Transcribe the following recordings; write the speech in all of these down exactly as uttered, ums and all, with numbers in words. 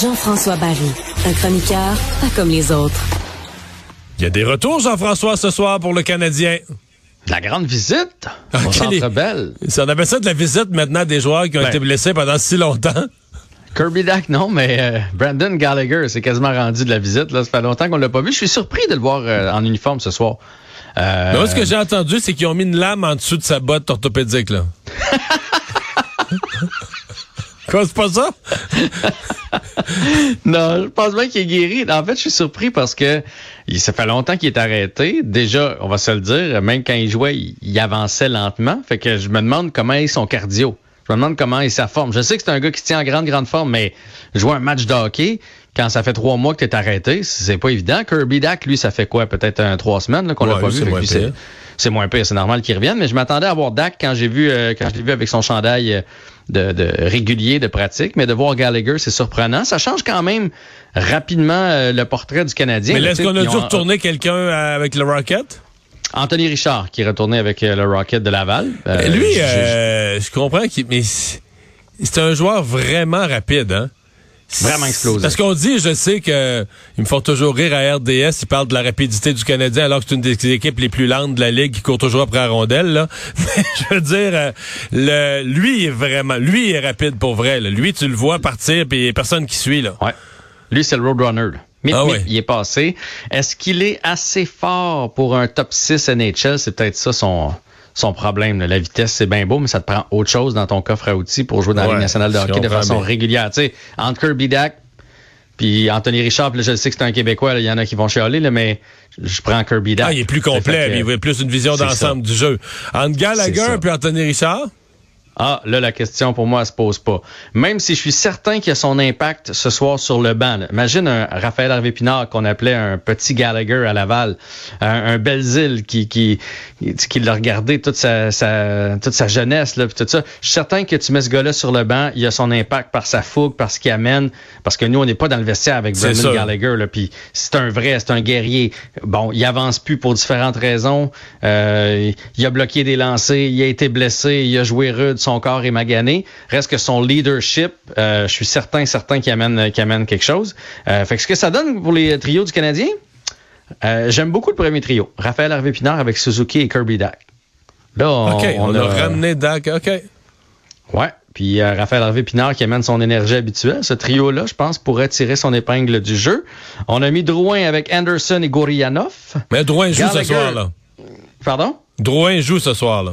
Jean-François Barry, un chroniqueur pas comme les autres. Il y a des retours, Jean-François, ce soir pour le Canadien. De la grande visite? Okay. Au Centre Bell. Si on appelle ça de la visite maintenant des joueurs qui ont ben. été blessés pendant si longtemps. Kirby Dach, non, mais euh, Brandon Gallagher s'est quasiment rendu de la visite. Là, ça fait longtemps qu'on ne l'a pas vu. Je suis surpris de le voir euh, en uniforme ce soir. Euh... Non, ce que j'ai entendu, c'est qu'ils ont mis une lame en dessous de sa botte orthopédique. Là. Quoi, c'est pas ça? Non, je pense bien qu'il est guéri. En fait, je suis surpris parce que il, ça fait longtemps qu'il est arrêté. Déjà, on va se le dire, même quand il jouait, il, il avançait lentement. Fait que je me demande comment est son cardio. Je me demande comment est sa forme. Je sais que c'est un gars qui se tient en grande, grande forme, mais jouer un match de hockey, quand ça fait trois mois que t'es arrêté, c'est pas évident. Kirby Dach, lui, ça fait quoi? Peut-être un, trois semaines là, qu'on ouais, l'a pas vu. C'est moins, c'est, c'est moins pire, c'est normal qu'il revienne. Mais je m'attendais à voir Dach quand j'ai vu euh, quand je l'ai vu avec son chandail euh, de, de régulier de pratique. Mais de voir Gallagher, c'est surprenant. Ça change quand même rapidement euh, le portrait du Canadien. Mais là, est-ce qu'on a dû retourner quelqu'un avec le Rocket? Anthony Richard, qui est retourné avec le Rocket de Laval. Euh, lui, je, euh, je comprends, qu'il, mais c'est un joueur vraiment rapide. Hein? Vraiment explosif. Parce qu'on dit, je sais que ils me font toujours rire à R D S, ils parlent de la rapidité du Canadien, alors que c'est une des équipes les plus lentes de la Ligue qui court toujours après la rondelle. Là. Mais je veux dire, le, lui est vraiment, lui est rapide pour vrai. Là. Lui, tu le vois partir, puis il n'y a personne qui suit. Là. Ouais. Lui, c'est le Roadrunner. Là. Mais ah oui. Il est passé. Est-ce qu'il est assez fort pour un top six N H L? C'est peut-être ça son, son problème. Là. La vitesse, c'est bien beau, mais ça te prend autre chose dans ton coffre à outils pour jouer dans ouais, la Ligue nationale de hockey de façon bien. régulière. Tu sais, entre Kirby Dach puis Anthony Richard, là, je sais que c'est un Québécois, il y en a qui vont chialer, là, mais je prends Kirby Dach. Ah, il est plus complet, que, il a plus une vision d'ensemble ça. du jeu. Entre Gallagher puis Anthony Richard? Ah, là, la question pour moi, elle se pose pas. Même si je suis certain qu'il y a son impact ce soir sur le banc. Là. Imagine un Rafaël Harvey-Pinard qu'on appelait un petit Gallagher à Laval, un, un Belzile qui, qui, qui l'a regardé toute sa, sa, toute sa jeunesse, là, pis tout ça. Je suis certain que tu mets ce gars-là sur le banc, il y a son impact par sa fougue, par ce qu'il amène, parce que nous, on n'est pas dans le vestiaire avec Brandon Gallagher, là, pis c'est un vrai, c'est un guerrier. Bon, il avance plus pour différentes raisons. Euh, il a bloqué des lancers, il a été blessé, il a joué rude. Son corps est magané. Reste que son leadership, euh, je suis certain, certain qu'il amène, qu'il amène quelque chose. Euh, fait que ce que ça donne pour les trios du Canadien, euh, j'aime beaucoup le premier trio. Rafaël Harvey-Pinard avec Suzuki et Kirby Dach. Là, on, okay, on, on a, a ramené Dach, OK. Ouais. Puis euh, Rafaël Harvey-Pinard qui amène son énergie habituelle. Ce trio-là, je pense, pourrait tirer son épingle du jeu. On a mis Drouin avec Anderson et Gourianov. Mais Drouin joue Gallagher. ce soir, là. Pardon? Drouin joue ce soir, là.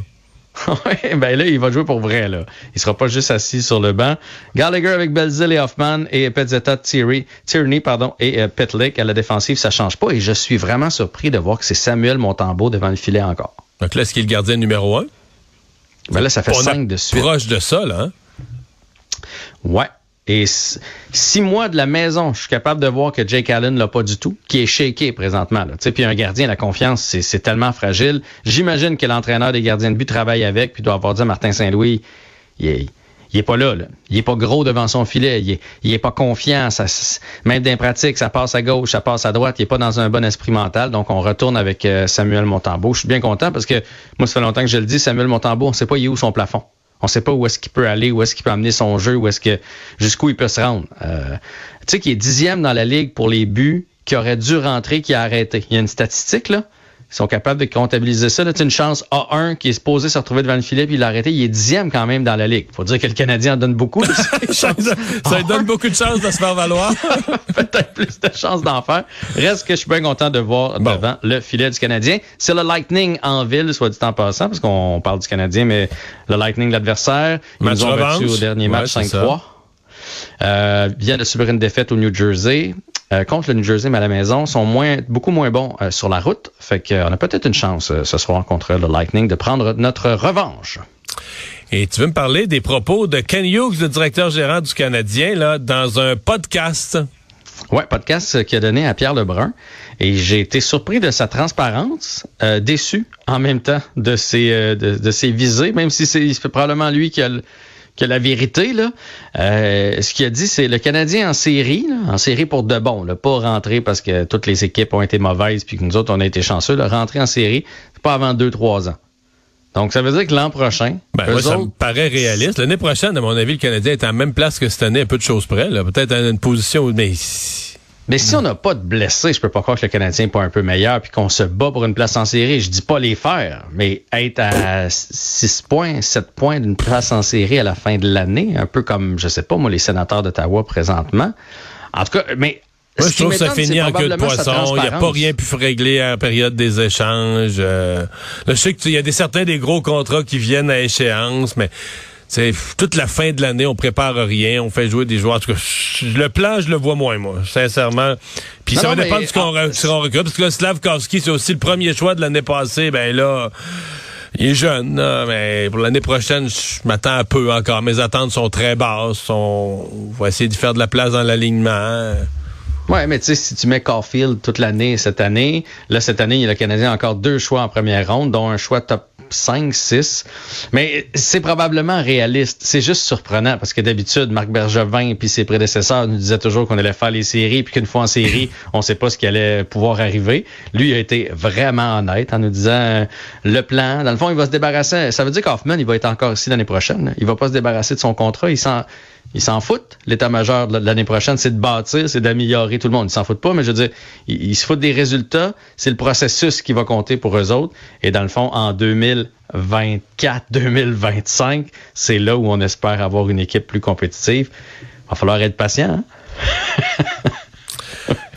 Oui, ben là, il va jouer pour vrai, là. Il sera pas juste assis sur le banc. Gallagher avec Belzile et Hoffman et Pezzetta, Tierney, Tierney, pardon, et euh, Petlick à la défensive, ça change pas. Et je suis vraiment surpris de voir que c'est Samuel Montembeault devant le filet encore. Donc là, est-ce qu'il est le gardien numéro un? Ben là, ça fait On cinq de suite. Proche de ça, là, hein? Ouais. Et six mois de la maison, je suis capable de voir que Jake Allen l'a pas du tout, qui est shaké présentement. Puis un gardien, la confiance, c'est, c'est tellement fragile. J'imagine que l'entraîneur des gardiens de but travaille avec, puis doit avoir dit à Martin Saint-Louis, il est, il est pas là, là, il est pas gros devant son filet, il est, il est pas confiant, ça, même dans les pratiques, ça passe à gauche, ça passe à droite, il est pas dans un bon esprit mental. Donc on retourne avec Samuel Montembeault. Je suis bien content parce que moi, ça fait longtemps que je le dis, Samuel Montembeault, on sait pas il est où son plafond. On ne sait pas où est-ce qu'il peut aller, où est-ce qu'il peut amener son jeu, où est-ce que jusqu'où il peut se rendre. Euh, tu sais qu'il est dixième dans la Ligue pour les buts qui aurait dû rentrer, qui a arrêté. Il y a une statistique, là. Ils sont capables de comptabiliser ça. Là, tu as une chance A un qui est supposé se retrouver devant le filet puis il l'a arrêté. Il est dixième quand même dans la Ligue. Faut dire que le Canadien en donne beaucoup. ça lui donne beaucoup de chances de se faire valoir. Peut-être plus de chances d'en faire. Reste que je suis bien content de voir bon. devant le filet du Canadien. C'est le Lightning en ville, soit dit en passant, parce qu'on parle du Canadien, mais le Lightning, l'adversaire, ils match nous ont battu au dernier match ouais, cinq trois. Euh, vient de subir une défaite au New Jersey. Euh, contre le New Jersey, mais à la maison, sont moins, beaucoup moins bons euh, sur la route. Fait qu'on euh, a peut-être une chance euh, ce soir contre le Lightning de prendre notre revanche. Et tu veux me parler des propos de Ken Hughes, le directeur gérant du Canadien, là, dans un podcast? Ouais, podcast qu'il a donné à Pierre Lebrun. Et j'ai été surpris de sa transparence, euh, déçu en même temps de ses, euh, de, de ses visées, même si c'est, c'est probablement lui qui a le, que la vérité, là, euh, ce qu'il a dit, c'est le Canadien en série, là, en série pour de bon, là, pas rentrer parce que toutes les équipes ont été mauvaises puis que nous autres, on a été chanceux, là, rentrer en série, c'est pas avant deux trois ans. Donc, ça veut dire que l'an prochain... Ben, moi, autres, ça me paraît réaliste. L'année prochaine, à mon avis, le Canadien est en même place que cette année, un peu de choses près, là. Peut-être une position... Mais... Mais si on n'a pas de blessés, je peux pas croire que le Canadien n'est pas un peu meilleur puis qu'on se bat pour une place en série. Je dis pas les faire, mais être à six points, sept points d'une place en série à la fin de l'année, un peu comme, je sais pas, moi, les sénateurs d'Ottawa présentement. En tout cas, mais... Moi, je trouve que ça finit en queue de poisson. Il n'y a pas rien pu régler en période des échanges. Euh, là, je sais qu'il y a des, certains des gros contrats qui viennent à échéance, mais... C'est toute la fin de l'année, on prépare rien, on fait jouer des joueurs. En tout cas, le plan, je le vois moins, moi, sincèrement. Puis non, ça va non, dépendre de ce qu'on ah, re- recrute. Parce que là, Slafkovský, c'est aussi le premier choix de l'année passée. Ben là, il est jeune. Là, mais pour l'année prochaine, je m'attends un peu encore. Mes attentes sont très basses. On va essayer de faire de la place dans l'alignement. Ouais, mais tu sais, si tu mets Caulfield toute l'année cette année, là, cette année, le Canadien a encore deux choix en première ronde, dont un choix top cinq six, mais c'est probablement réaliste. C'est juste surprenant parce que d'habitude, Marc Bergevin et puis ses prédécesseurs nous disaient toujours qu'on allait faire les séries puis qu'une fois en série, on ne sait pas ce qui allait pouvoir arriver. Lui, il a été vraiment honnête en nous disant euh, le plan. Dans le fond, il va se débarrasser. Ça veut dire qu'Hoffman, il va être encore ici l'année prochaine. Il ne va pas se débarrasser de son contrat. Il s'en, il s'en fout. L'état-major de l'année prochaine, c'est de bâtir, c'est d'améliorer tout le monde. Il s'en fout pas, mais je veux dire, il, il se fout des résultats. C'est le processus qui va compter pour eux autres. Et dans le fond, en deux mille vingt-quatre, deux mille vingt-cinq, c'est là où on espère avoir une équipe plus compétitive. Il va falloir être patient, hein?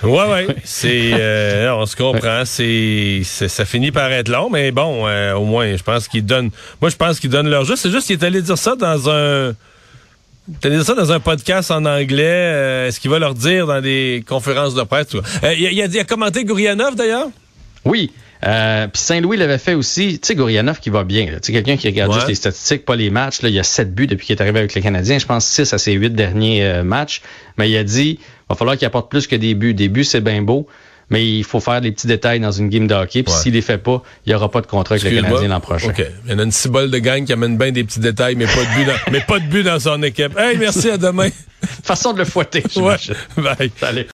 Ouais, ouais. C'est, euh, on se comprend. C'est, c'est, ça finit par être long, mais bon, euh, au moins, je pense qu'ils donnent. Moi, je pense qu'ils donnent leur jeu. C'est juste qu'il est allé dire ça dans un. T'as dit ça dans un podcast en anglais, euh, ce qu'il va leur dire dans des conférences de presse. Il euh, y a, y a commenté Gourianov, d'ailleurs? Oui. Euh, puis Saint-Louis l'avait fait aussi. Tu sais, Gourianov qui va bien. Tu sais, quelqu'un qui regarde ouais. juste les statistiques, pas les matchs. Là, il y a sept buts depuis qu'il est arrivé avec les Canadiens. Je pense six à ses huit derniers euh, matchs. Mais il a dit, va falloir qu'il apporte plus que des buts. Des buts, c'est bien beau, mais il faut faire les petits détails dans une game de hockey. Puis ouais. s'il les fait pas, il n'y aura pas de contrat avec Excuse le Canadien moi. l'an prochain. OK. Il y en a une cibole de gang qui amène bien des petits détails, mais pas de but dans, mais pas de but dans son équipe. Hey, merci, à demain. Façon de le fouetter. Ouais. Bye. Allez.